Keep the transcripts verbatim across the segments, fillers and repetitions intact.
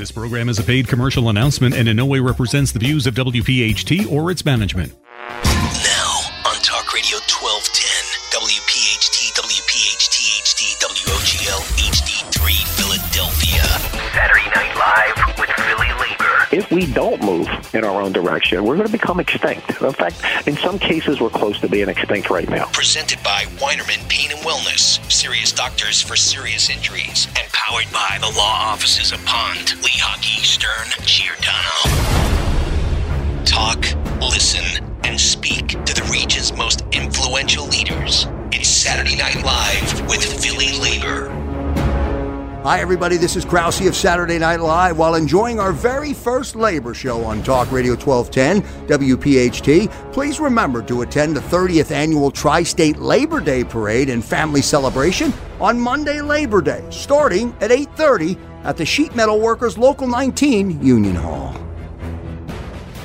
This program is a paid commercial announcement and in no way represents the views of W P H T or its management. Now on Talk Radio twelve ten, W P H T, W P H T, H D, W O G L, H D three, Philadelphia. Saturday Night Live with Philly Labor. If we don't move in our own direction, we're going to become extinct. In fact, in some cases, we're close to being extinct right now. Presented by Weinerman Pain and Wellness, serious doctors for serious injuries, and powered by the law offices of Pond, Leahy, Stern, Giordano. Talk, listen, and speak to the region's most influential leaders. It's Saturday Night Live with Philly Labor. Hi, everybody. This is Krause of Saturday Night Live. While enjoying our very first Labor show on Talk Radio twelve ten, W P H T, please remember to attend the thirtieth Annual Tri-State Labor Day Parade and Family Celebration on Monday, Labor Day, starting at eight thirty at the Sheet Metal Workers Local nineteen Union Hall.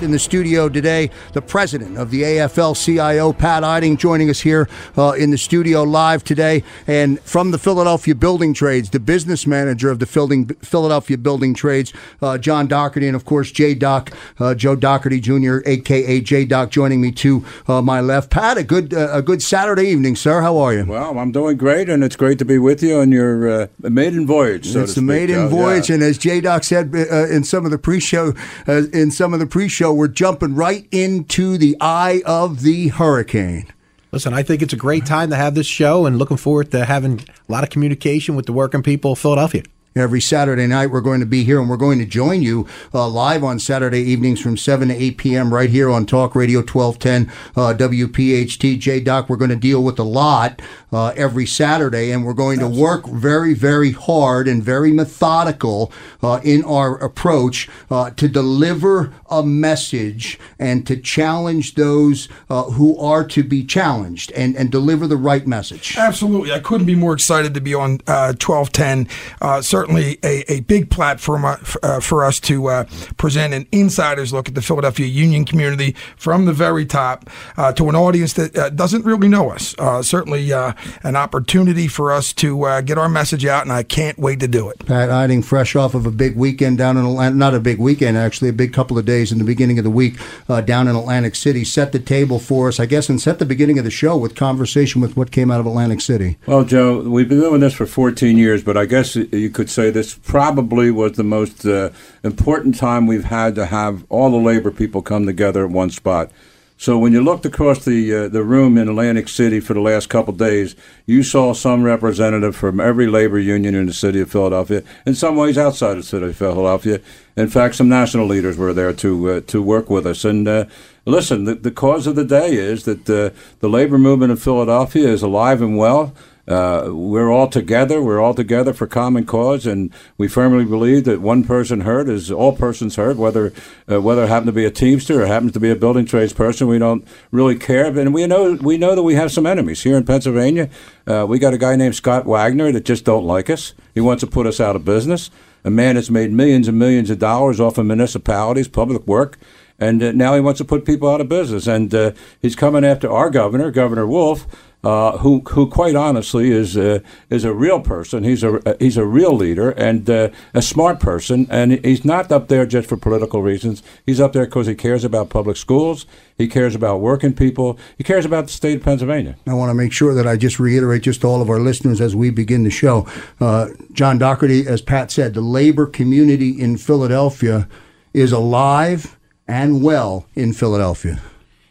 In the studio today, the president of the A F L C I O, Pat Eiding, joining us here uh, in the studio live today. And from the Philadelphia Building Trades, the business manager of the Philadelphia Building Trades, uh, John Dougherty, and of course, J. Doc, uh, Joe Dougherty Junior, a k a. J. Doc, joining me to uh, my left. Pat, a good uh, a good Saturday evening, sir. How are you? Well, I'm doing great, and it's great to be with you on your uh, maiden voyage, so It's to the speak, maiden Joe. voyage, yeah. And as J. Doc said uh, in some of the pre-show, uh, in some of the pre-show, we're jumping right into the eye of the hurricane. Listen, I think it's a great time to have this show and looking forward to having a lot of communication with the working people of Philadelphia. Every Saturday night, we're going to be here, and we're going to join you uh, live on Saturday evenings from seven to eight p.m. right here on Talk Radio twelve ten uh, W P H T. J-Doc, we're going to deal with a lot uh, every Saturday, and we're going to work very, very hard and very methodical uh, in our approach uh, to deliver a message and to challenge those uh, who are to be challenged and, and deliver the right message. Absolutely. I couldn't be more excited to be on uh, twelve ten, uh, sir. Certainly a, a big platform uh, f- uh, for us to uh, present an insider's look at the Philadelphia union community from the very top uh, to an audience that uh, doesn't really know us. Uh, certainly uh, an opportunity for us to uh, get our message out, and I can't wait to do it. Pat Eiding, fresh off of a big weekend down in Atlantic, not a big weekend actually, a big couple of days in the beginning of the week uh, down in Atlantic City, set the table for us, I guess, and set the beginning of the show with conversation with what came out of Atlantic City. Well, Joe, we've been doing this for fourteen years, but I guess you could say this probably was the most uh, important time we've had to have all the labor people come together at one spot. So when you looked across the uh, the room in Atlantic City for the last couple of days, you saw some representative from every labor union in the city of Philadelphia, in some ways outside the city of Philadelphia. In fact, some national leaders were there to uh, to work with us. And uh, listen, the, the cause of the day is that uh, the labor movement in Philadelphia is alive and well. Uh, we're all together. We're all together for common cause, and we firmly believe that one person heard is all persons heard, whether uh, whether it happened to be a Teamster or happens to be a building trades person. We don't really care, and we know we know that we have some enemies here in Pennsylvania. Uh, we got a guy named Scott Wagner that just don't like us. He wants to put us out of business. A man that's made millions and millions of dollars off of municipalities, public work. And uh, now he wants to put people out of business. And uh, he's coming after our governor, Governor Wolf, uh, who, who quite honestly is uh, is a real person. He's a he's a real leader and uh, a smart person. And he's not up there just for political reasons. He's up there because he cares about public schools. He cares about working people. He cares about the state of Pennsylvania. I want to make sure that I just reiterate just to all of our listeners as we begin the show. Uh, John Dougherty, as Pat said, the labor community in Philadelphia is alive and well in Philadelphia.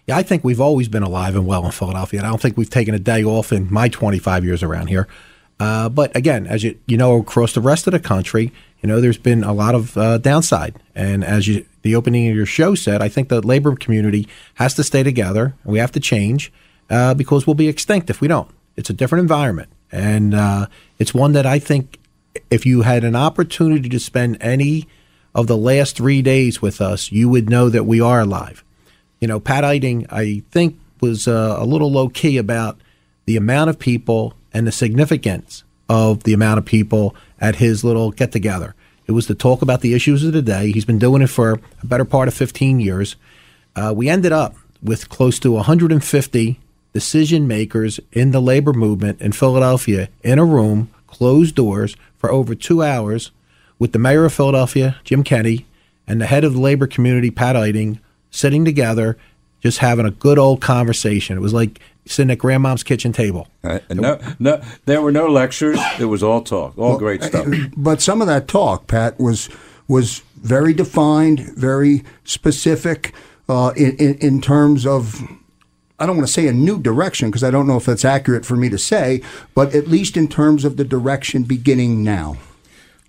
Yeah, I think we've always been alive and well in Philadelphia, and I don't think we've taken a day off in my twenty-five years around here. Uh, but again, as you you know, across the rest of the country, you know, there's been a lot of uh, downside. And as you, the opening of your show said, I think the labor community has to stay together, and we have to change uh, because we'll be extinct if we don't. It's a different environment, and uh, it's one that I think if you had an opportunity to spend any of the last three days with us, you would know that we are alive. You know, Pat Eiding, I think, was uh, a little low-key about the amount of people and the significance of the amount of people at his little get-together. It was to talk about the issues of the day. He's been doing it for a better part of fifteen years. Uh, we ended up with close to one hundred fifty decision-makers in the labor movement in Philadelphia in a room, closed doors, for over two hours with the mayor of Philadelphia, Jim Kenney, and the head of the labor community, Pat Eiding, sitting together, just having a good old conversation. It was like sitting at grandmom's kitchen table. Uh, no, no, there were no lectures. It was all talk, all well, great stuff. But some of that talk, Pat, was was very defined, very specific uh, in, in, in terms of, I don't want to say a new direction, because I don't know if that's accurate for me to say, but at least in terms of the direction beginning now.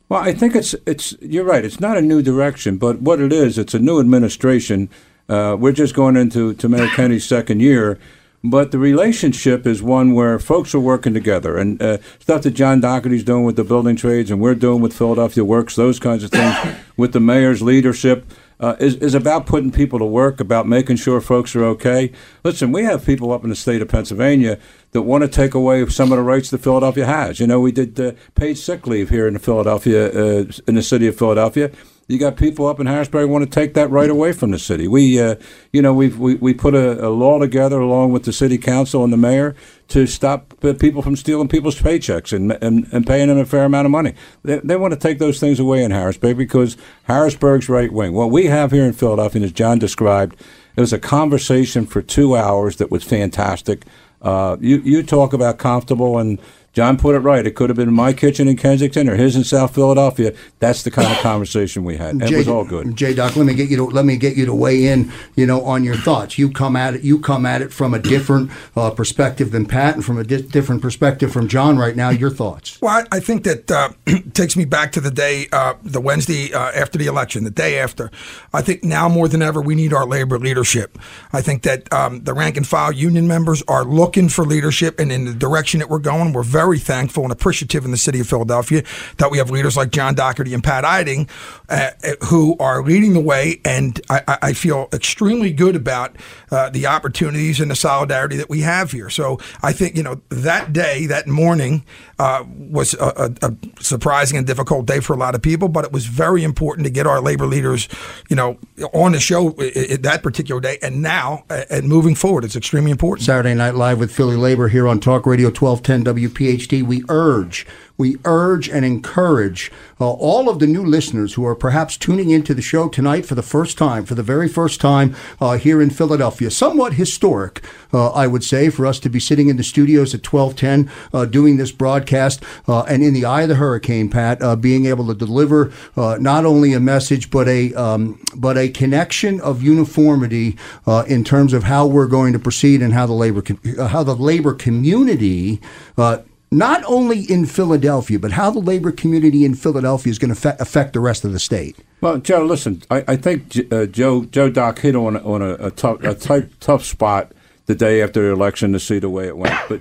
Well, I think it's, it's you're right. It's not a new direction, but what it is, it's a new administration. Uh, we're just going into to Mayor Kennedy's second year, but the relationship is one where folks are working together. And uh, stuff that John Dougherty's doing with the building trades and we're doing with Philadelphia Works, those kinds of things, with the mayor's leadership, uh, is, is about putting people to work, about making sure folks are okay. Listen, we have people up in the state of Pennsylvania that want to take away some of the rights that Philadelphia has. You know, we did uh, paid sick leave here in Philadelphia, uh, in the city of Philadelphia. You got people up in Harrisburg who want to take that right away from the city. We, uh, you know, we've, we we put a, a law together along with the city council and the mayor to stop uh, people from stealing people's paychecks and, and and paying them a fair amount of money. They, they want to take those things away in Harrisburg because Harrisburg's right wing. What we have here in Philadelphia, as John described, it was a conversation for two hours that was fantastic. Uh, you you talk about comfortable, and John put it right. It could have been my kitchen in Kensington or his in South Philadelphia. That's the kind of conversation we had. And Jay, it was all good. Jay Doc, let me get you to let me get you to weigh in, you know, on your thoughts. You come at it. You come at it from a different uh, perspective than Pat, and from a di- different perspective from John. Right now, your thoughts. Well, I, I think that uh, takes me back to the day, uh, the Wednesday uh, after the election, the day after. I think now more than ever, we need our labor leadership. I think that um, the rank and file union members are looking for leadership, and in the direction that we're going, we're very Very thankful and appreciative in the city of Philadelphia that we have leaders like John Dougherty and Pat Eiding uh, who are leading the way, and I, I feel extremely good about uh, the opportunities and the solidarity that we have here. So I think, you know, that day, that morning uh, was a, a, a surprising and difficult day for a lot of people, but it was very important to get our labor leaders, you know, on the show I- I- that particular day, and now uh, and moving forward, it's extremely important. Saturday Night Live with Philly Labor here on Talk Radio twelve ten W P H T. We urge, we urge and encourage uh, all of the new listeners who are perhaps tuning into the show tonight for the first time, for the very first time uh, here in Philadelphia. Somewhat historic, uh, I would say, for us to be sitting in the studios at twelve ten uh, doing this broadcast uh, and in the eye of the hurricane, Pat, uh, being able to deliver uh, not only a message but a um, but a connection of uniformity uh, in terms of how we're going to proceed and how the labor com- how the labor community. Uh, Not only in Philadelphia, but how the labor community in Philadelphia is going to fa- affect the rest of the state. Well, Joe, listen, I, I think J- uh, Joe Joe Doc hit on on a, a tough a t- tough spot the day after the election to see the way it went. But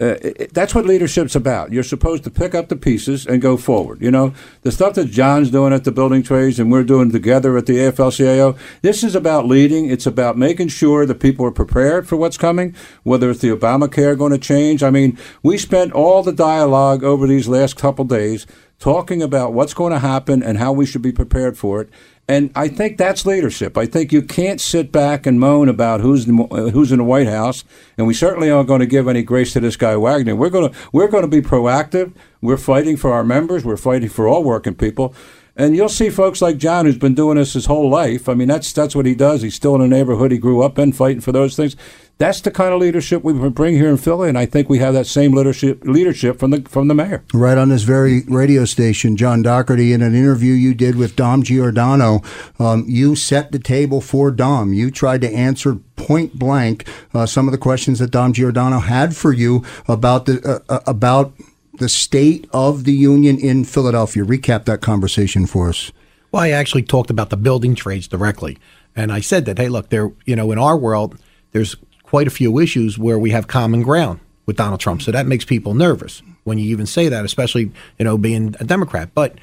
uh, it, it, that's what leadership's about. You're supposed to pick up the pieces and go forward. You know, the stuff that John's doing at the building trades and we're doing together at the A F L C I O, this is about leading. It's about making sure that people are prepared for what's coming, whether it's the Obamacare going to change. I mean, we spent all the dialogue over these last couple days talking about what's going to happen and how we should be prepared for it. And I think that's leadership. I think you can't sit back and moan about who's in, who's in the White House, and we certainly aren't going to give any grace to this guy Wagner. We're going to we're going to be proactive. We're fighting for our members. We're fighting for all working people. And you'll see folks like John, who's been doing this his whole life. I mean, that's that's what he does. He's still in the neighborhood he grew up in, fighting for those things. That's the kind of leadership we bring here in Philly, and I think we have that same leadership leadership from the from the mayor. Right on this very radio station, John Dougherty, in an interview you did with Dom Giordano, um, you set the table for Dom. You tried to answer point blank uh, some of the questions that Dom Giordano had for you about the uh, about the state of the union in Philadelphia. Recap that conversation for us. Well, I actually talked about the building trades directly, and I said that, hey, look, there, you know, in our world, there's quite a few issues where we have common ground with Donald Trump. So that makes people nervous when you even say that, especially, you know, being a Democrat. But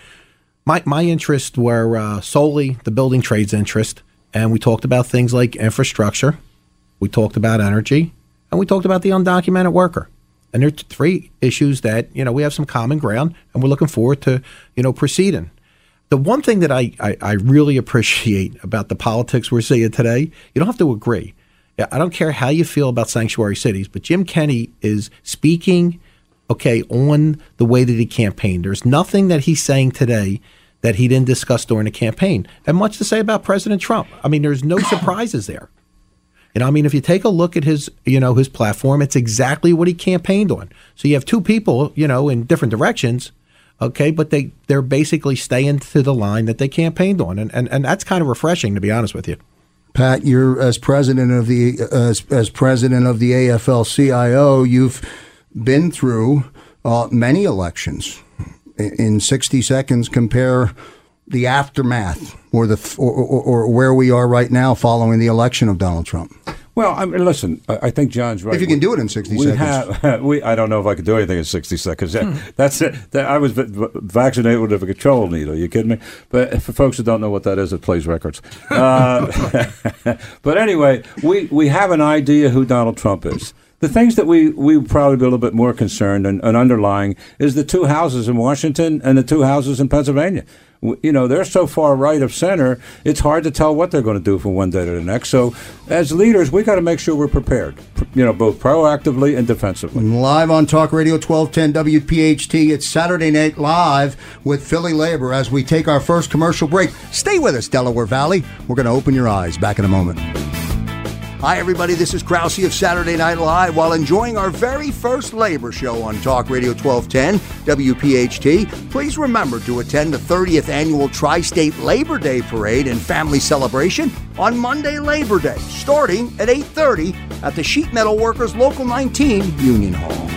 my my interests were uh, solely the building trades interest. And we talked about things like infrastructure. We talked about energy, and we talked about the undocumented worker. And there are three issues that, you know, we have some common ground, and we're looking forward to, you know, proceeding. The one thing that I, I, I really appreciate about the politics we're seeing today, you don't have to agree. I don't care how you feel about sanctuary cities, but Jim Kenney is speaking, okay, on the way that he campaigned. There's nothing that he's saying today that he didn't discuss during the campaign. And much to say about President Trump. I mean, there's no surprises there. You know, I mean, if you take a look at his, you know, his platform, it's exactly what he campaigned on. So you have two people, you know, in different directions, okay, but they, they're basically staying to the line that they campaigned on. And, and, and that's kind of refreshing, to be honest with you. Pat, you're as president of the as, as president of the A F L C I O, you've been through uh, many elections. In, in sixty seconds, compare the aftermath or the or, or, or where we are right now following the election of Donald Trump. Well, I mean, listen, I think John's right. If you can do it in sixty seconds. Have, we, I don't know if I could do anything in sixty seconds. Hmm. That's it. I was vaccinated with a control needle. Are you kidding me? But for folks who don't know what that is, it plays records. Uh, but anyway, we, we have an idea who Donald Trump is. The things that we we probably be a little bit more concerned and, and underlying is the two houses in Washington and the two houses in Pennsylvania. You know, they're so far right of center, it's hard to tell what they're going to do from one day to the next. So as leaders, we got to make sure we're prepared, you know, both proactively and defensively. Live on Talk Radio twelve ten W P H T, it's Saturday Night Live with Philly Labor as we take our first commercial break. Stay with us, Delaware Valley. We're going to open your eyes. Back in a moment. Hi, everybody. This is Krause of Saturday Night Live. While enjoying our very first Labor Show on Talk Radio twelve ten W P H T, please remember to attend the thirtieth Annual Tri-State Labor Day Parade and Family Celebration on Monday, Labor Day, starting at eight thirty at the Sheet Metal Workers Local nineteen Union Hall.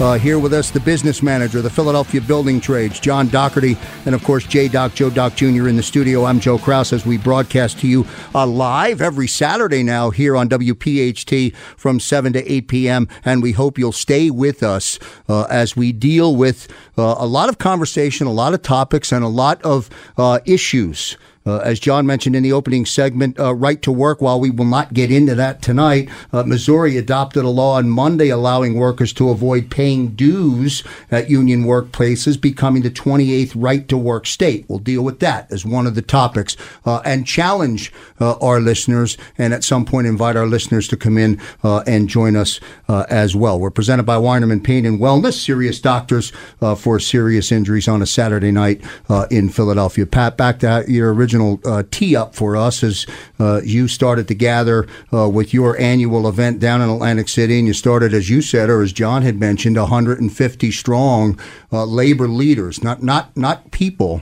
Uh, here with us, the business manager of the Philadelphia Building Trades, John Dougherty, and, of course, J. Doc, Joe Doc Junior in the studio. I'm Joe Krause as we broadcast to you uh, live every Saturday now here on W P H T from seven to eight p.m. And we hope you'll stay with us uh, as we deal with uh, a lot of conversation, a lot of topics, and a lot of uh, issues. Uh, as John mentioned in the opening segment, uh, right to work, while we will not get into that tonight, uh, Missouri adopted a law on Monday allowing workers to avoid paying dues at union workplaces, becoming the twenty-eighth right to work state. We'll deal with that as one of the topics uh, and challenge uh, our listeners, and at some point invite our listeners to come in uh, and join us uh, as well. We're presented by Weinerman Pain and Wellness, serious doctors uh, for serious injuries on a Saturday night uh, in Philadelphia. Pat, back to your original Uh, tee up for us as uh, you started to gather uh, with your annual event down in Atlantic City, and you started, as you said, or as John had mentioned, one hundred fifty strong uh, labor leaders, not not not people,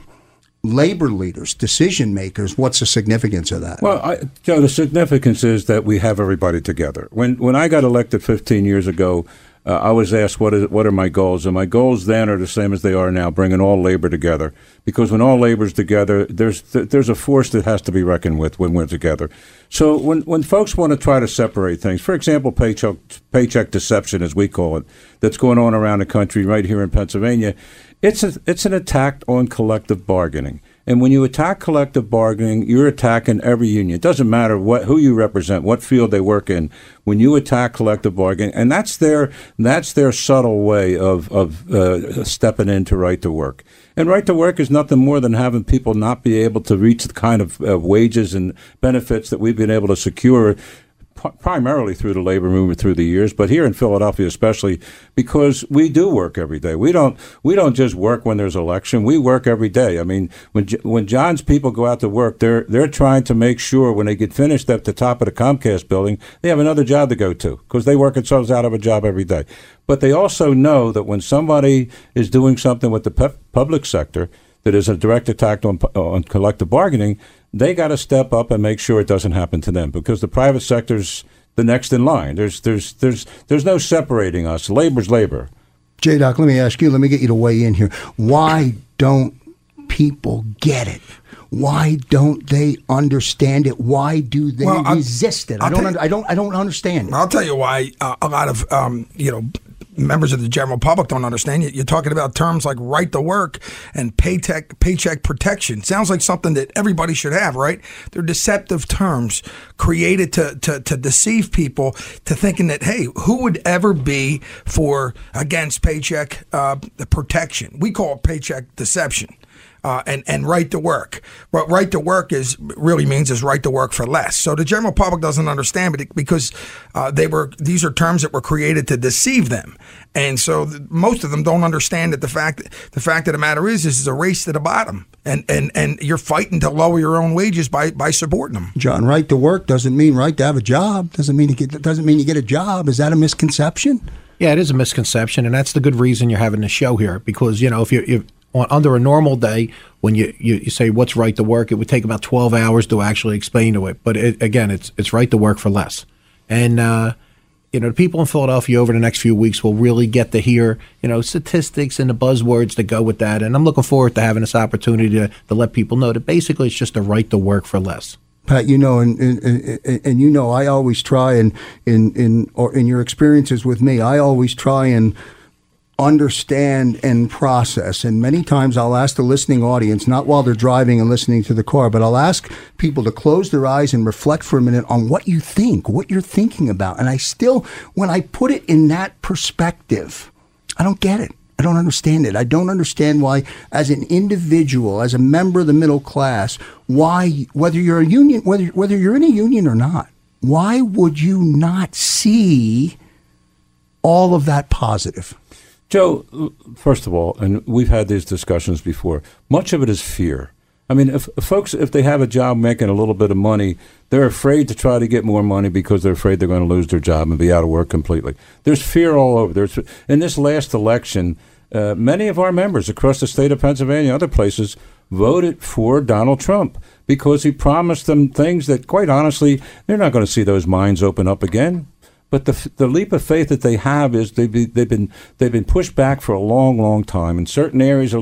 labor leaders, decision makers. What's the significance of that? Well, I, Joe, the significance is that we have everybody together. When when I got elected fifteen years ago, uh, I was asked what is what are my goals, and my goals then are the same as they are now: bringing all labor together. Because when all labor's together, there's th- there's a force that has to be reckoned with when we're together. So when when folks want to try to separate things, for example, paycheck paycheck deception, as we call it, that's going on around the country right here in Pennsylvania, it's a, it's an attack on collective bargaining. And when you attack collective bargaining, you're attacking every union. It doesn't matter what who you represent, what field they work in. When you attack collective bargaining, and that's their that's their subtle way of of uh, stepping into right to work. And right to work is nothing more than having people not be able to reach the kind of uh, wages and benefits that we've been able to secure p- primarily through the labor movement through the years, but here in Philadelphia especially, because we do work every day. We don't we don't just work when there's election. We work every day. I mean, when when John's people go out to work, they're they're trying to make sure when they get finished at the top of the Comcast building, they have another job to go to, because they work themselves out of a job every day. But they also know that when somebody is doing something with the pe- public sector that is a direct attack on, on collective bargaining, they got to step up and make sure it doesn't happen to them, because the private sector's the next in line. There's there's there's there's no separating us. Labor's labor. J. Doc, let me ask you. Let me get you to weigh in here. Why don't people get it? Why don't they understand it? Why do they well, resist it? I don't. You, I don't. I don't understand it. I'll tell you why. Uh, a lot of um, you know, members of the general public don't understand it. You're talking about terms like right to work and paycheck paycheck protection. Sounds like something that everybody should have, right? They're deceptive terms created to to, to deceive people to thinking that, hey, who would ever be for against paycheck uh, protection? We call it paycheck deception. Uh, and, and right to work. What right to work is really means is right to work for less. So the general public doesn't understand it because uh, they were these are terms that were created to deceive them. And so th- most of them don't understand that the fact the fact of the matter is, is it's a race to the bottom. and and and you're fighting to lower your own wages by by supporting them. John, right to work doesn't mean right to have a job. Doesn't mean you get doesn't mean you get a job. Is that a misconception? Yeah, it is a misconception, and that's the good reason you're having the show here, because you know if you if under a normal day, when you, you, you say what's right to work, it would take about twelve hours to actually explain to it. But it, again, it's it's right to work for less. And, uh, you know, the people in Philadelphia over the next few weeks will really get to hear, you know, statistics and the buzzwords that go with that. And I'm looking forward to having this opportunity to, to let people know that basically it's just the right to work for less. Pat, you know, and, and and and you know, I always try and in in or in your experiences with me, I always try and understand and process. And many times I'll ask the listening audience, not while they're driving and listening to the car, but I'll ask people to close their eyes and reflect for a minute on what you think, what you're thinking about. And I still, when I put it in that perspective, I don't get it. I don't understand it. I don't understand why, as an individual, as a member of the middle class, why, whether you're a union, whether whether you're in a union or not, why would you not see all of that positive? Joe, first of all, and we've had these discussions before, much of it is fear. I mean, if folks, if they have a job making a little bit of money, they're afraid to try to get more money because they're afraid they're going to lose their job and be out of work completely. There's fear all over. There's, in this last election, uh, many of our members across the state of Pennsylvania and other places voted for Donald Trump because he promised them things that, quite honestly, they're not going to see those mines open up again. But the the leap of faith that they have is they've been, they've been they've been pushed back for a long, long time. In certain areas,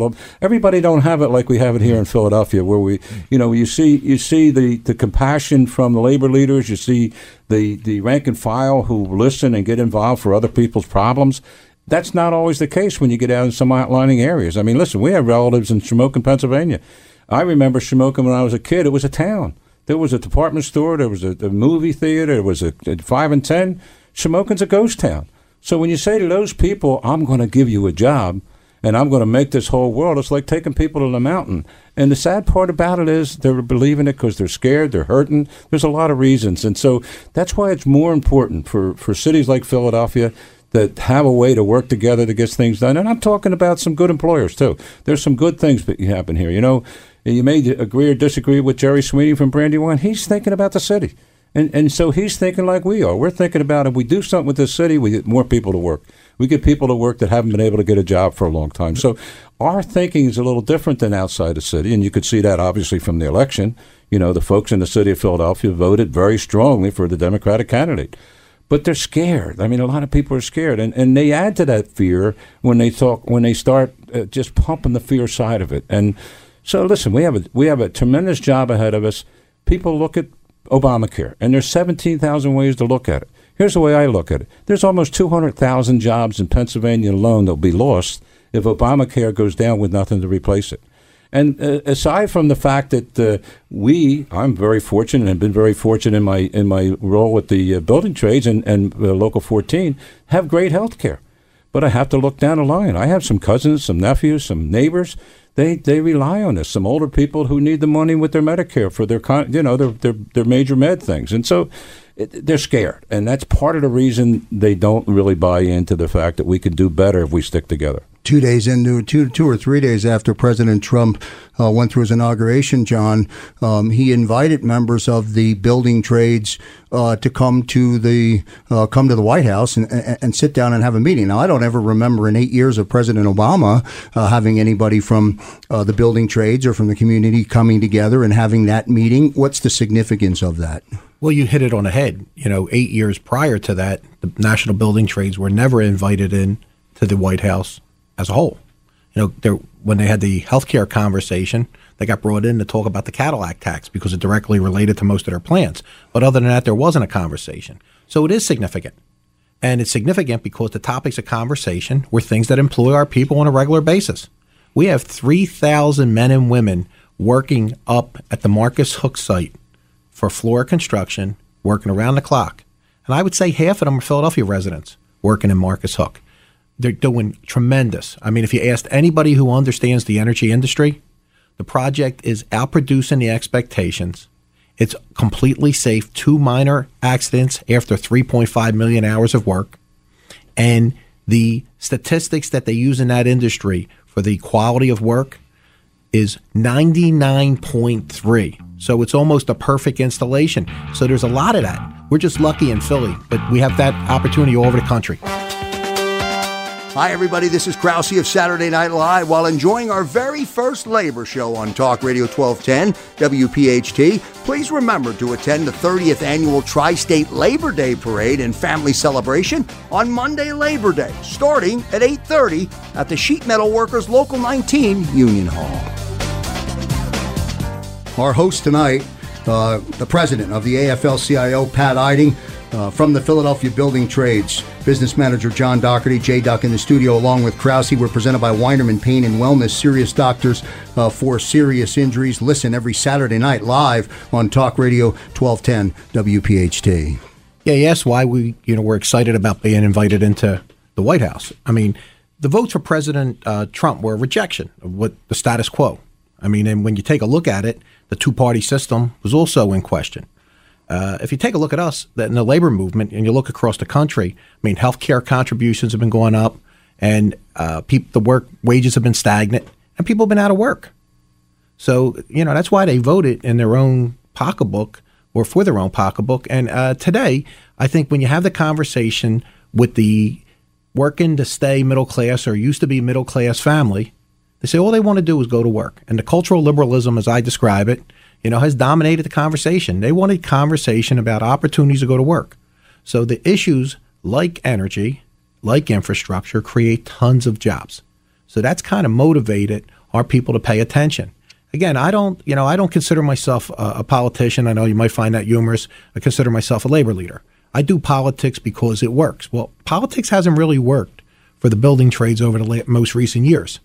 everybody don't have it like we have it here in Philadelphia, where we, you know, you see you see the, the compassion from the labor leaders, you see the, the rank and file who listen and get involved for other people's problems. That's not always the case when you get out in some outlying areas. I mean, listen, we have relatives in Shamokin, Pennsylvania. I remember Shamokin when I was a kid. It was a town. There was a department store, there was a, a movie theater, there was a, a five and ten. Shamokin's a ghost town. So when you say to those people, I'm going to give you a job and I'm going to make this whole world, it's like taking people to the mountain. And the sad part about it is they're believing it because they're scared, they're hurting. There's a lot of reasons. And so that's why it's more important for, for cities like Philadelphia that have a way to work together to get things done. And I'm talking about some good employers, too. There's some good things that happen here. You know, you may agree or disagree with Jerry Sweeney from Brandywine. He's thinking about the city. And and so he's thinking like we are. We're thinking about if we do something with this city, we get more people to work. We get people to work that haven't been able to get a job for a long time. So our thinking is a little different than outside the city, and you could see that obviously from the election. You know, the folks in the city of Philadelphia voted very strongly for the Democratic candidate. But they're scared. I mean, a lot of people are scared, and, and they add to that fear when they talk, when they start uh, just pumping the fear side of it. And so, listen, we have a we have a tremendous job ahead of us. People look at Obamacare, and there's seventeen thousand ways to look at it. Here's the way I look at it: there's almost two hundred thousand jobs in Pennsylvania alone that'll be lost if Obamacare goes down with nothing to replace it. And uh, aside from the fact that uh, we, I'm very fortunate and have been very fortunate in my in my role with the uh, building trades and, and uh, Local fourteen, have great health care. But I have to look down the line. I have some cousins, some nephews, some neighbors. They they rely on us, some older people who need the money with their Medicare for their, con- you know, their, their, their major med things. And so it, they're scared. And that's part of the reason they don't really buy into the fact that we could do better if we stick together. Two days into two, two or three days after President Trump uh, went through his inauguration, John, um, he invited members of the building trades uh, to come to the uh, come to the White House and, and and sit down and have a meeting. Now, I don't ever remember in eight years of President Obama uh, having anybody from uh, the building trades or from the community coming together and having that meeting. What's the significance of that? Well, you hit it on the head. You know, eight years prior to that, the national building trades were never invited in to the White House as a whole. You know, when they had the healthcare conversation, they got brought in to talk about the Cadillac tax because it directly related to most of their plans. But other than that, there wasn't a conversation. So it is significant. And it's significant because the topics of conversation were things that employ our people on a regular basis. We have three thousand men and women working up at the Marcus Hook site for floor construction, working around the clock. And I would say half of them are Philadelphia residents working in Marcus Hook. They're doing tremendous. I mean, if you asked anybody who understands the energy industry, the project is outproducing the expectations. It's completely safe. Two minor accidents after three point five million hours of work. And the statistics that they use in that industry for the quality of work is ninety-nine point three. So it's almost a perfect installation. So there's a lot of that. We're just lucky in Philly, but we have that opportunity all over the country. Hi, everybody. This is Krause of Saturday Night Live. While enjoying our very first labor show on Talk Radio twelve ten W P H T, please remember to attend the thirtieth Annual Tri-State Labor Day Parade and Family Celebration on Monday, Labor Day, starting at eight thirty at the Sheet Metal Workers Local nineteen Union Hall. Our host tonight, uh, the president of the A F L C I O, Pat Eiding, Uh, from the Philadelphia Building Trades, business manager John Dougherty, J. Duck in the studio, along with Krause. We're presented by Weinerman Pain and Wellness, serious doctors uh, for serious injuries. Listen every Saturday night live on Talk Radio twelve ten W P H T. Yeah, yes, why we you know we're excited about being invited into the White House. I mean, the votes for President uh, Trump were a rejection of what the status quo. I mean, and when you take a look at it, the two-party system was also in question. Uh, if you take a look at us that in the labor movement and you look across the country, I mean, healthcare contributions have been going up and uh, people, the work wages have been stagnant and people have been out of work. So, you know, that's why they voted in their own pocketbook or for their own pocketbook. And uh, today, I think when you have the conversation with the working to stay middle class or used to be middle class family, they say all they want to do is go to work. And the cultural liberalism, as I describe it, you know, has dominated the conversation. They wanted conversation about opportunities to go to work. So the issues like energy, like infrastructure, create tons of jobs. So that's kind of motivated our people to pay attention. Again, I don't, you know, I don't consider myself a, a politician. I know you might find that humorous. I consider myself a labor leader. I do politics because it works. Well, politics hasn't really worked for the building trades over the la- most recent years.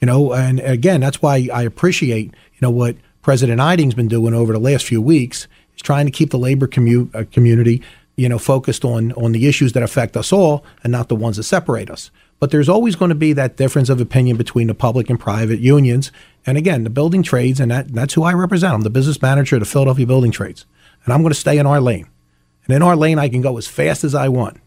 You know, and again, that's why I appreciate, you know, what President Eiding's been doing over the last few weeks is trying to keep the labor commu- uh, community, you know, focused on on the issues that affect us all and not the ones that separate us. But there's always going to be that difference of opinion between the public and private unions. And again, the building trades, and that, that's who I represent. I'm the business manager of the Philadelphia Building Trades. And I'm going to stay in our lane. And in our lane, I can go as fast as I want.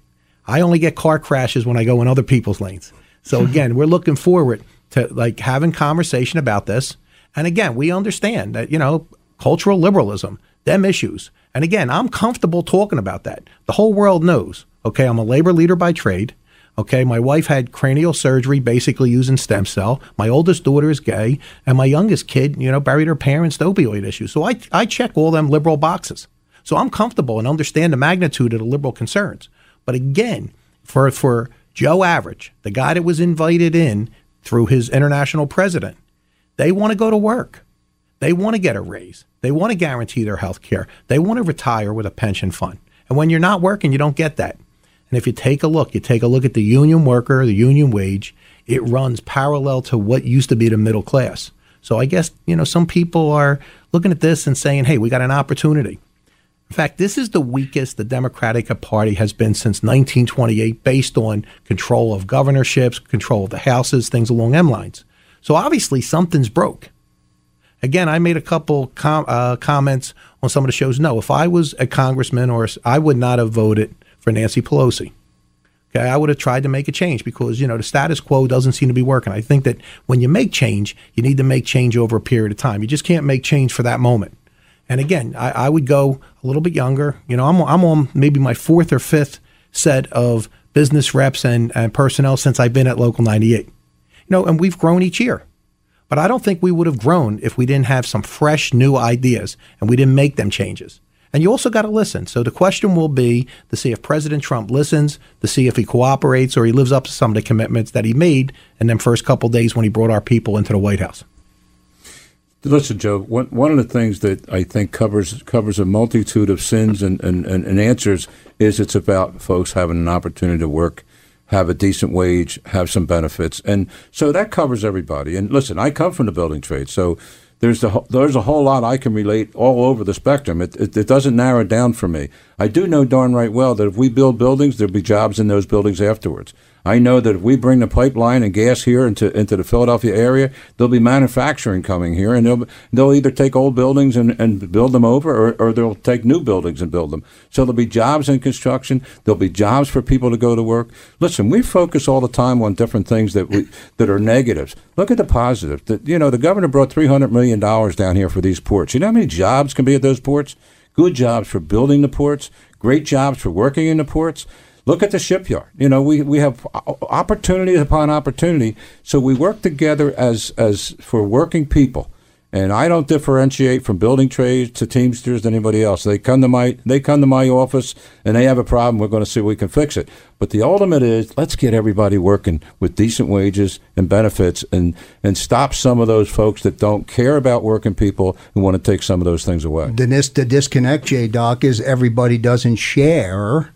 I only get car crashes when I go in other people's lanes. So again, we're looking forward to like having conversation about this. And again, we understand that, you know, cultural liberalism, them issues. And again, I'm comfortable talking about that. The whole world knows, okay, I'm a labor leader by trade. Okay, my wife had cranial surgery, basically using stem cell. My oldest daughter is gay. And my youngest kid, you know, buried her parents to opioid issues. So I, I check all them liberal boxes. So I'm comfortable and understand the magnitude of the liberal concerns. But again, for, for Joe Average, the guy that was invited in through his international president, they want to go to work. They want to get a raise. They want to guarantee their health care. They want to retire with a pension fund. And when you're not working, you don't get that. And if you take a look, you take a look at the union worker, the union wage, it runs parallel to what used to be the middle class. So I guess, you know, some people are looking at this and saying, hey, we got an opportunity. In fact, this is the weakest the Democratic Party has been since nineteen twenty-eight, based on control of governorships, control of the houses, things along them lines. So obviously something's broke. Again, I made a couple com- uh, comments on some of the shows. No, if I was a congressman, or a, I would not have voted for Nancy Pelosi. Okay, I would have tried to make a change because, you know, the status quo doesn't seem to be working. I think that when you make change, you need to make change over a period of time. You just can't make change for that moment. And again, I, I would go a little bit younger. You know, I'm, I'm on maybe my fourth or fifth set of business reps and, and personnel since I've been at Local ninety-eight. No, and we've grown each year. But I don't think we would have grown if we didn't have some fresh new ideas and we didn't make them changes. And you also got to listen. So the question will be to see if President Trump listens, to see if he cooperates or he lives up to some of the commitments that he made in them first couple of days when he brought our people into the White House. Listen, Joe, one, one of the things that I think covers covers a multitude of sins and, and, and, and answers is it's about folks having an opportunity to work, have a decent wage, have some benefits. And so that covers everybody. And listen, I come from the building trade, so there's the, there's a whole lot I can relate all over the spectrum. It, it, it doesn't narrow down for me. I do know darn right well that if we build buildings, there'll be jobs in those buildings afterwards. I know that if we bring the pipeline and gas here into into the Philadelphia area, there'll be manufacturing coming here, and they'll they'll either take old buildings and, and build them over, or, or they'll take new buildings and build them. So there'll be jobs in construction. There'll be jobs for people to go to work. Listen, we focus all the time on different things that we that are negatives. Look at the positive. That you know, the governor brought three hundred million dollars down here for these ports. You know how many jobs can be at those ports? Good jobs for building the ports, great jobs for working in the ports. Look at the shipyard. You know, we, we have opportunity upon opportunity. So we work together as as for working people. And I don't differentiate from building trades to Teamsters to anybody else. They come to my they come to my office and they have a problem. We're going to see if we can fix it. But the ultimate is let's get everybody working with decent wages and benefits, and, and stop some of those folks that don't care about working people and want to take some of those things away. The, dis- the disconnect, J. Doc, is everybody doesn't share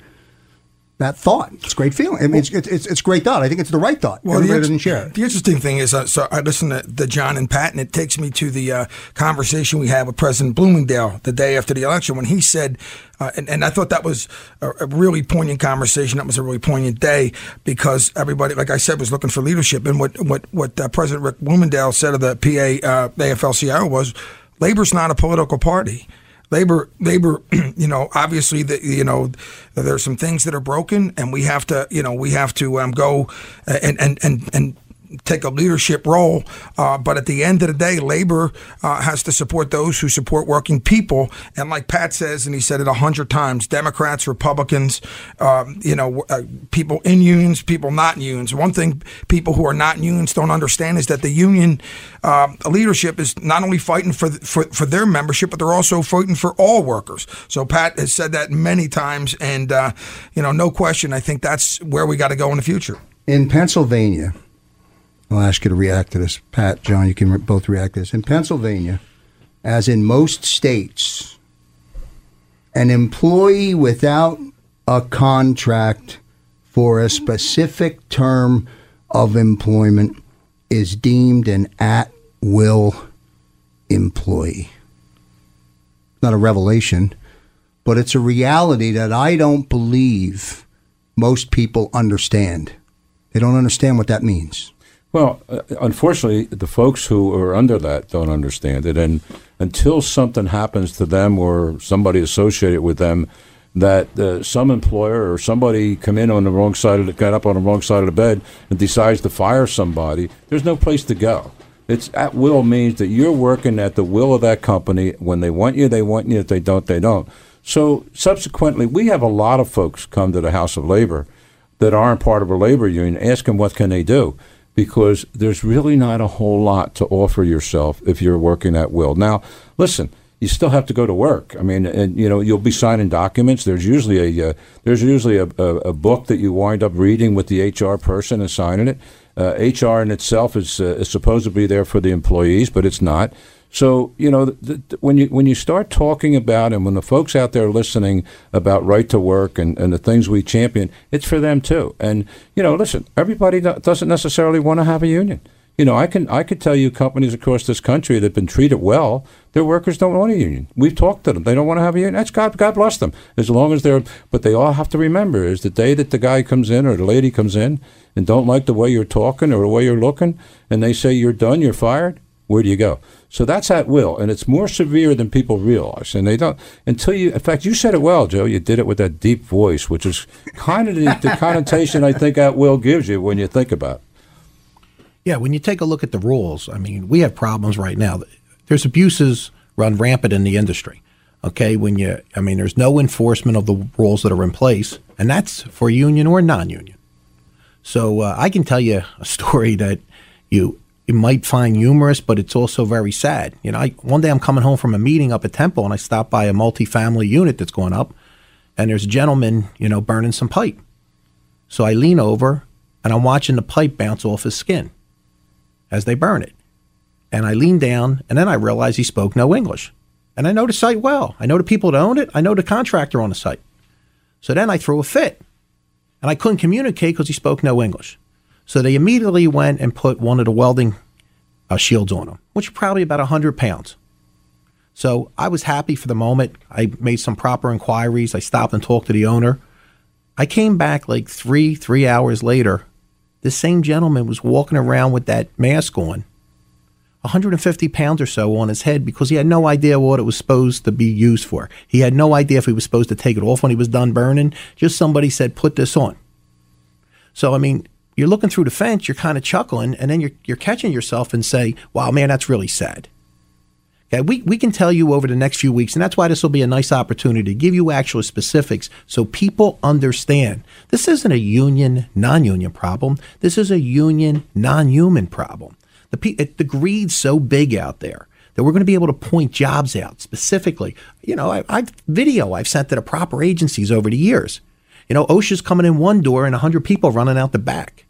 that thought. It's a great feeling. I mean, it's it's it's great thought. I think it's the right thought. Well, Everybody the, doesn't share it. The interesting thing is, uh, so I listened to, to John and Pat, and it takes me to the uh, conversation we had with President Bloomingdale the day after the election when he said, uh, and, and I thought that was a, a really poignant conversation. That was a really poignant day because everybody, like I said, was looking for leadership. And what what what uh, President Rick Bloomingdale said of the P A uh, A F L C I O was, "Labor's not a political party." Labor, labor, you know, obviously, the, you know, there are some things that are broken, and we have to, you know, we have to um, go and and and and take a leadership role. Uh, but at the end of the day, labor uh, has to support those who support working people. And like Pat says, and he said it a hundred times: Democrats, Republicans, um, you know, uh, people in unions, people not in unions. One thing people who are not in unions don't understand is that the union Uh, leadership is not only fighting for, for for their membership, but they're also fighting for all workers. So Pat has said that many times, and uh, you know, no question, I think that's where we got to go in the future. In Pennsylvania, I'll ask you to react to this, Pat, John. You can re- both react to this. In Pennsylvania, as in most states, an employee without a contract for a specific term of employment is deemed an at-will employee. Not a revelation, but it's a reality that I don't believe most people understand. They don't understand what that means. Well, uh, unfortunately, the folks who are under that don't understand it. And until something happens to them or somebody associated with them, that uh, some employer or somebody come in on the wrong side of the, got up on the wrong side of the bed and decides to fire somebody, there's no place to go. It's at will means that you're working at the will of that company. When they want you, they want you. If they don't, they don't. So subsequently, we have a lot of folks come to the House of Labor that aren't part of a labor union, ask them what can they do, because there's really not a whole lot to offer yourself if you're working at will. Now, listen, you still have to go to work. I mean, and you know, you'll be signing documents. There's usually a uh, there's usually a, a, a book that you wind up reading with the H R person and signing it. Uh, H R in itself is, uh, is supposed to be there for the employees, but it's not. So you know, th- th- when you when you start talking about, and when the folks out there listening about right to work and, and the things we champion, it's for them too. And you know, listen, everybody doesn't necessarily want to have a union. You know, I can I could tell you companies across this country that have been treated well, their workers don't want a union. We've talked to them. They don't want to have a union. That's God, God bless them. As long as they're, but they all have to remember is the day that the guy comes in or the lady comes in and don't like the way you're talking or the way you're looking, and they say you're done, you're fired, where do you go? So that's at will, and it's more severe than people realize. And they don't until you. In fact, you said it well, Joe. You did it with that deep voice, which is kind of the, the connotation I think at will gives you when you think about it. Yeah, when you take a look at the rules, I mean, we have problems right now. There's abuses run rampant in the industry, okay? When you, I mean, there's no enforcement of the rules that are in place, and that's for union or non-union. So uh, I can tell you a story that you, you might find humorous, but it's also very sad. You know, I, one day I'm coming home from a meeting up at Temple, and I stop by a multifamily unit that's going up, and there's a gentleman, you know, burning some pipe. So I lean over, and I'm watching the pipe bounce off his skin as they burn it. And I leaned down, and then I realized he spoke no English. And I know the site well. I know the people that owned it. I know the contractor on the site. So then I threw a fit. And I couldn't communicate because he spoke no English. So they immediately went and put one of the welding uh, shields on him, which are probably about one hundred pounds. So I was happy for the moment. I made some proper inquiries. I stopped and talked to the owner. I came back like three, three hours later The same gentleman was walking around with that mask on, one hundred fifty pounds or so on his head, because he had no idea what it was supposed to be used for. He had no idea if he was supposed to take it off when he was done burning. Just somebody said, put this on. So, I mean, you're looking through the fence, you're kind of chuckling, and then you're you're catching yourself and say, wow, man, that's really sad. Okay, we, we can tell you over the next few weeks, and that's why this will be a nice opportunity to give you actual specifics so people understand. This isn't a union, non-union problem. This is a union, non-human problem. The, pe- it, the greed's so big out there that we're going to be able to point jobs out specifically. You know, I, I video I've sent to the proper agencies over the years. You know, OSHA's coming in one door and one hundred people running out the back.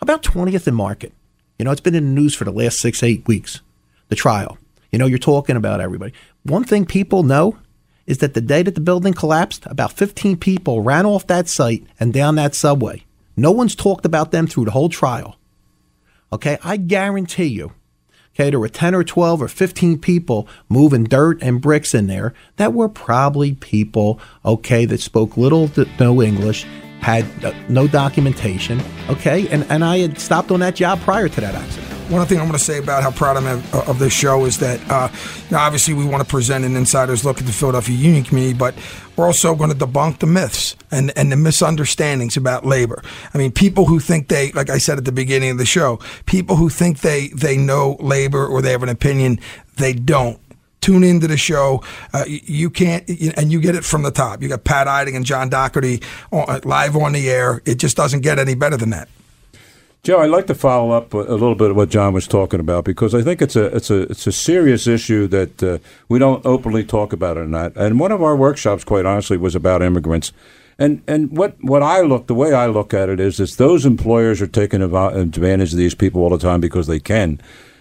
About twentieth and Market. You know, it's been in the news for the last six, eight weeks, the trial. You know, you're talking about everybody. One thing people know is that the day that the building collapsed, about fifteen people ran off that site and down that subway. No one's talked about them through the whole trial. Okay, I guarantee you, okay, there were ten or twelve or fifteen people moving dirt and bricks in there that were probably people, okay, that spoke little to no English, had no documentation, okay, and, and I had stopped on that job prior to that accident. One thing I'm going to say about how proud I am of this show is that, uh, you know, obviously we want to present an insider's look at the Philadelphia union community, but we're also going to debunk the myths and, and the misunderstandings about labor. I mean, people who think they, like I said at the beginning of the show, people who think they, they know labor or they have an opinion, they don't. Tune into the show. Uh, you can't, and you get it from the top. You got Pat Eiding and John Dougherty on, live on the air. It just doesn't get any better than that. Joe, I'd like to follow up a little bit of what John was talking about, because I think it's a it's a it's a serious issue that uh, we don't openly talk about it or not. And one of our workshops, quite honestly, was about immigrants. And and what, what I look the way I look at it is, is those employers are taking advantage of these people all the time because they can.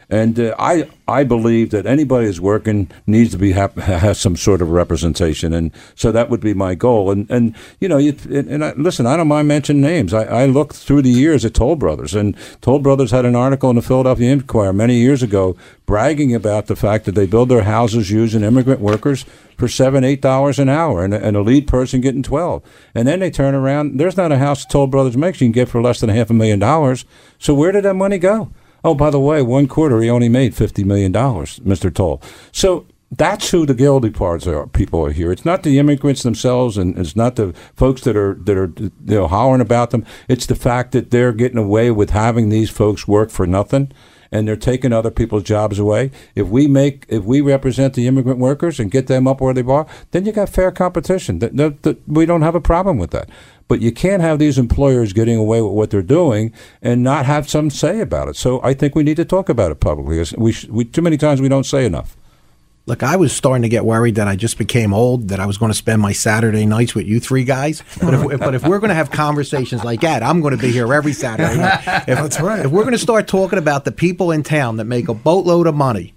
And uh, I I believe that anybody who's working needs to be ha- has some sort of representation, and so that would be my goal. And and you know, you, and, and I, listen, I don't mind mentioning names. I, I looked through the years at Toll Brothers, and Toll Brothers had an article in the Philadelphia Inquirer many years ago bragging about the fact that they build their houses using immigrant workers for seven, eight dollars an hour, and, and a lead person getting twelve. And then they turn around. There's not a house Toll Brothers makes you can get for less than half a million dollars. So where did that money go? Oh, by the way, one quarter, he only made fifty million dollars, Mister Toll. So that's who the guilty parts are. People are here. It's not the immigrants themselves, and it's not the folks that are that are you know, hollering about them. It's the fact that they're getting away with having these folks work for nothing, and they're taking other people's jobs away. If we make, if we represent the immigrant workers and get them up where they are, then you got fair competition. The, the, the, we don't have a problem with that. But you can't have these employers getting away with what they're doing and not have some say about it. So I think we need to talk about it publicly. We, we too many times we don't say enough. Look, I was starting to get worried that I just became old, that I was going to spend my Saturday nights with you three guys. But if, but if we're going to have conversations like that, I'm going to be here every Saturday night. If, That's right. If we're going to start talking about the people in town that make a boatload of money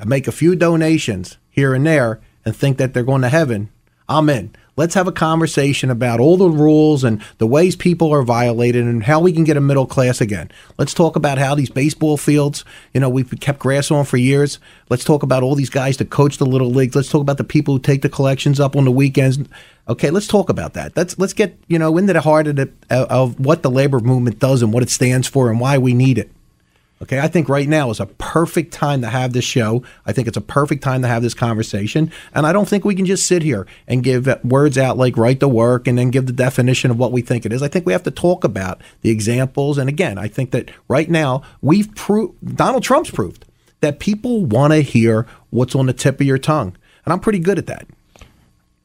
and make a few donations here and there and think that they're going to heaven, I'm in. Let's have a conversation about all the rules and the ways people are violated and how we can get a middle class again. Let's talk about how these baseball fields, you know, we've kept grass on for years. Let's talk about all these guys that coach the little leagues. Let's talk about the people who take the collections up on the weekends. Okay, let's talk about that. Let's, let's get, you know, into the heart of, the, of what the labor movement does and what it stands for and why we need it. Okay, I think right now is a perfect time to have this show. I think it's a perfect time to have this conversation. And I don't think we can just sit here and give words out like right to work and then give the definition of what we think it is. I think we have to talk about the examples. And again, I think that right now we've proved, Donald Trump's proved, that people want to hear what's on the tip of your tongue. And I'm pretty good at that.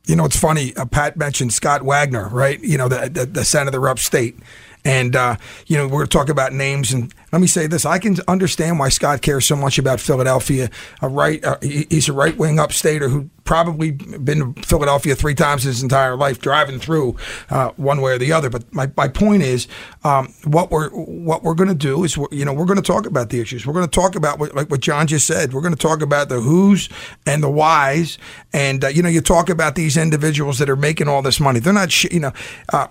You know, it's funny, uh, Pat mentioned Scott Wagner, right? You know, the, the, the senator upstate. And, uh, you know, we're talking about names. And let me say this. I can understand why Scott cares so much about Philadelphia. A right, uh, he's a right-wing upstater who probably been to Philadelphia three times his entire life, driving through uh, one way or the other. But my, my point is, um, what we're what we're going to do is, we're, you know, we're going to talk about the issues. We're going to talk about, what, like what John just said, we're going to talk about the who's and the whys. And, uh, you know, you talk about these individuals that are making all this money. They're not, sh- you know... Uh,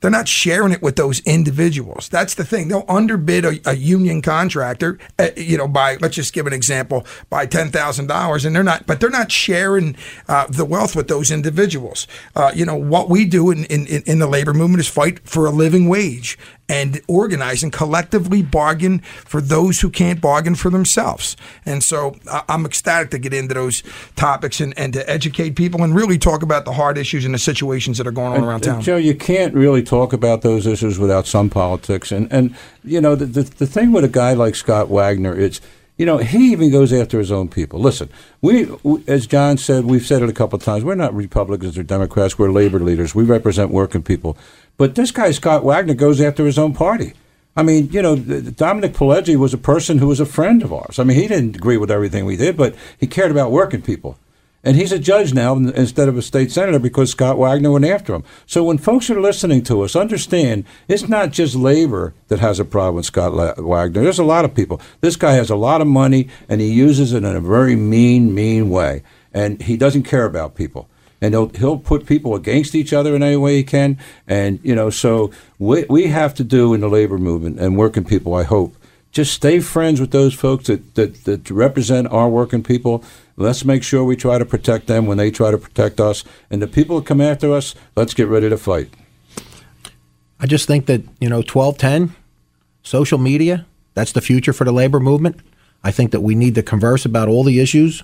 They're not sharing it with those individuals. That's the thing. They'll underbid a, a union contractor, uh, you know, by, let's just give an example, by ten thousand dollars, and they're not, but they're not sharing uh, the wealth with those individuals. Uh, you know, what we do in, in, in the labor movement is fight for a living wage. and organize and collectively bargain for those who can't bargain for themselves. And so I'm ecstatic to get into those topics and, and to educate people and really talk about the hard issues and the situations that are going on and, around town. Joe, you can't really talk about those issues without some politics. And, and you know, the, the, the thing with a guy like Scott Wagner is, you know, he even goes after his own people. Listen, we, as John said, we've said it a couple of times, we're not Republicans or Democrats, we're labor leaders. We represent working people. But this guy, Scott Wagner, goes after his own party. I mean, you know, Dominic Pileggi was a person who was a friend of ours. I mean, he didn't agree with everything we did, but he cared about working people. And he's a judge now instead of a state senator because Scott Wagner went after him. So when folks are listening to us, understand it's not just labor that has a problem with Scott La- Wagner. There's a lot of people. This guy has a lot of money, and he uses it in a very mean, mean way. And he doesn't care about people. And he'll, he'll put people against each other in any way he can. And, you know, so what we have to do in the labor movement and working people, I hope, just stay friends with those folks that, that, that represent our working people. Let's make sure we try to protect them when they try to protect us. And the people that come after us, let's get ready to fight. I just think that, you know, twelve ten, social media, that's the future for the labor movement. I think that we need to converse about all the issues,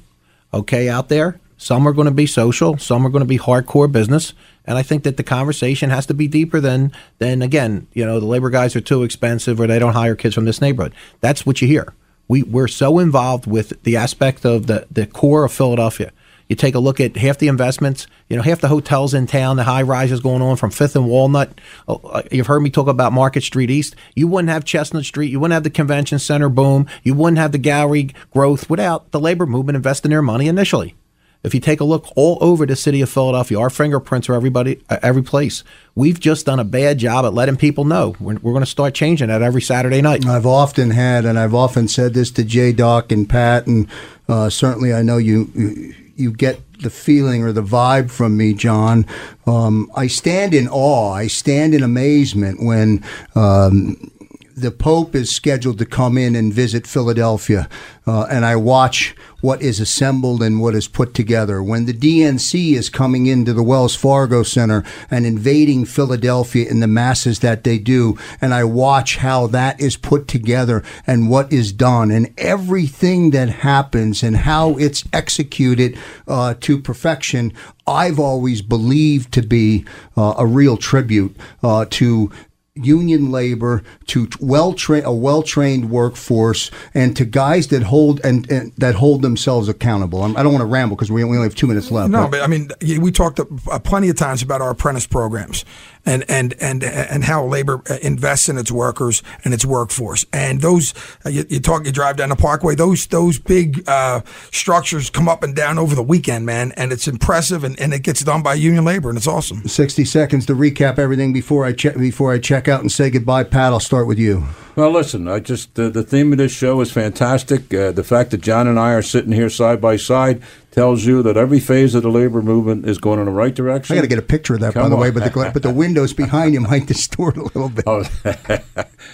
okay, out there. Some are going to be social. Some are going to be hardcore business. And I think that the conversation has to be deeper than, than again, you know, the labor guys are too expensive or they don't hire kids from this neighborhood. That's what you hear. We, we're so involved with the aspect of the, the core of Philadelphia. You take a look at half the investments, you know, half the hotels in town, the high rises going on from Fifth and Walnut. Oh, you've heard me talk about Market Street East. You wouldn't have Chestnut Street. You wouldn't have the convention center boom. You wouldn't have the gallery growth without the labor movement investing their money initially. If you take a look all over the city of Philadelphia, our fingerprints are everybody, uh, every place. We've just done a bad job at letting people know. We're, we're going to start changing that every Saturday night. I've often had, and I've often said this to J. Doc and Pat, and uh, certainly I know you, you you get the feeling or the vibe from me, John. Um, I stand in awe. I stand in amazement when um, the Pope is scheduled to come in and visit Philadelphia, uh, and I watch what is assembled and what is put together. When the D N C is coming into the Wells Fargo Center and invading Philadelphia in the masses that they do, and I watch how that is put together and what is done and everything that happens and how it's executed uh, to perfection, I've always believed to be uh, a real tribute uh, to union labor, to well tra- a well-trained workforce, and to guys that hold and, and that hold themselves accountable. I'm, I don't want to ramble because we only have two minutes left. No, but, but I mean, we talked plenty of times about our apprentice programs and and and and how labor invests in its workers and its workforce. And those you, you talk, you drive down the Parkway. Those those big uh, structures come up and down over the weekend, man, and it's impressive. And, and it gets done by union labor, and it's awesome. sixty seconds to recap everything before I check before I check. out and say goodbye. Pat, I'll start with you. Well, listen, I just uh, the theme of this show is fantastic. Uh, the fact that John and I are sitting here side by side tells you that every phase of the labor movement is going in the right direction. I got to get a picture of that, Come by the on. way, but the, but the windows behind you might distort a little bit. Oh.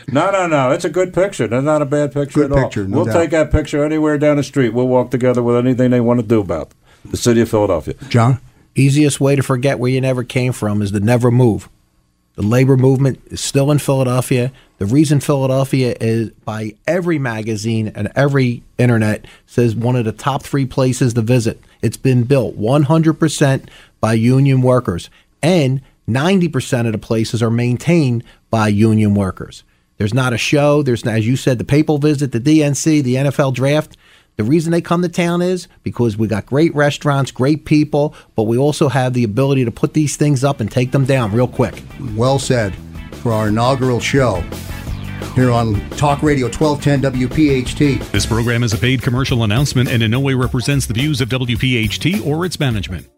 No, no, no. It's a good picture. That's not a bad picture good at picture, all. No we'll doubt. take that picture anywhere down the street. We'll walk together with anything they want to do about the city of Philadelphia. John? Easiest way to forget where you never came from is to never move. The labor movement is still in Philadelphia. The reason Philadelphia is, by every magazine and every internet, says one of the top three places to visit. It's been built one hundred percent by union workers, and ninety percent of the places are maintained by union workers. There's not a show. There's, as you said, the papal visit, the D N C, the N F L draft. The reason they come to town is because we got great restaurants, great people, but we also have the ability to put these things up and take them down real quick. Well said. For our inaugural show here on Talk Radio twelve ten W P H T. This program is a paid commercial announcement and in no way represents the views of W P H T or its management.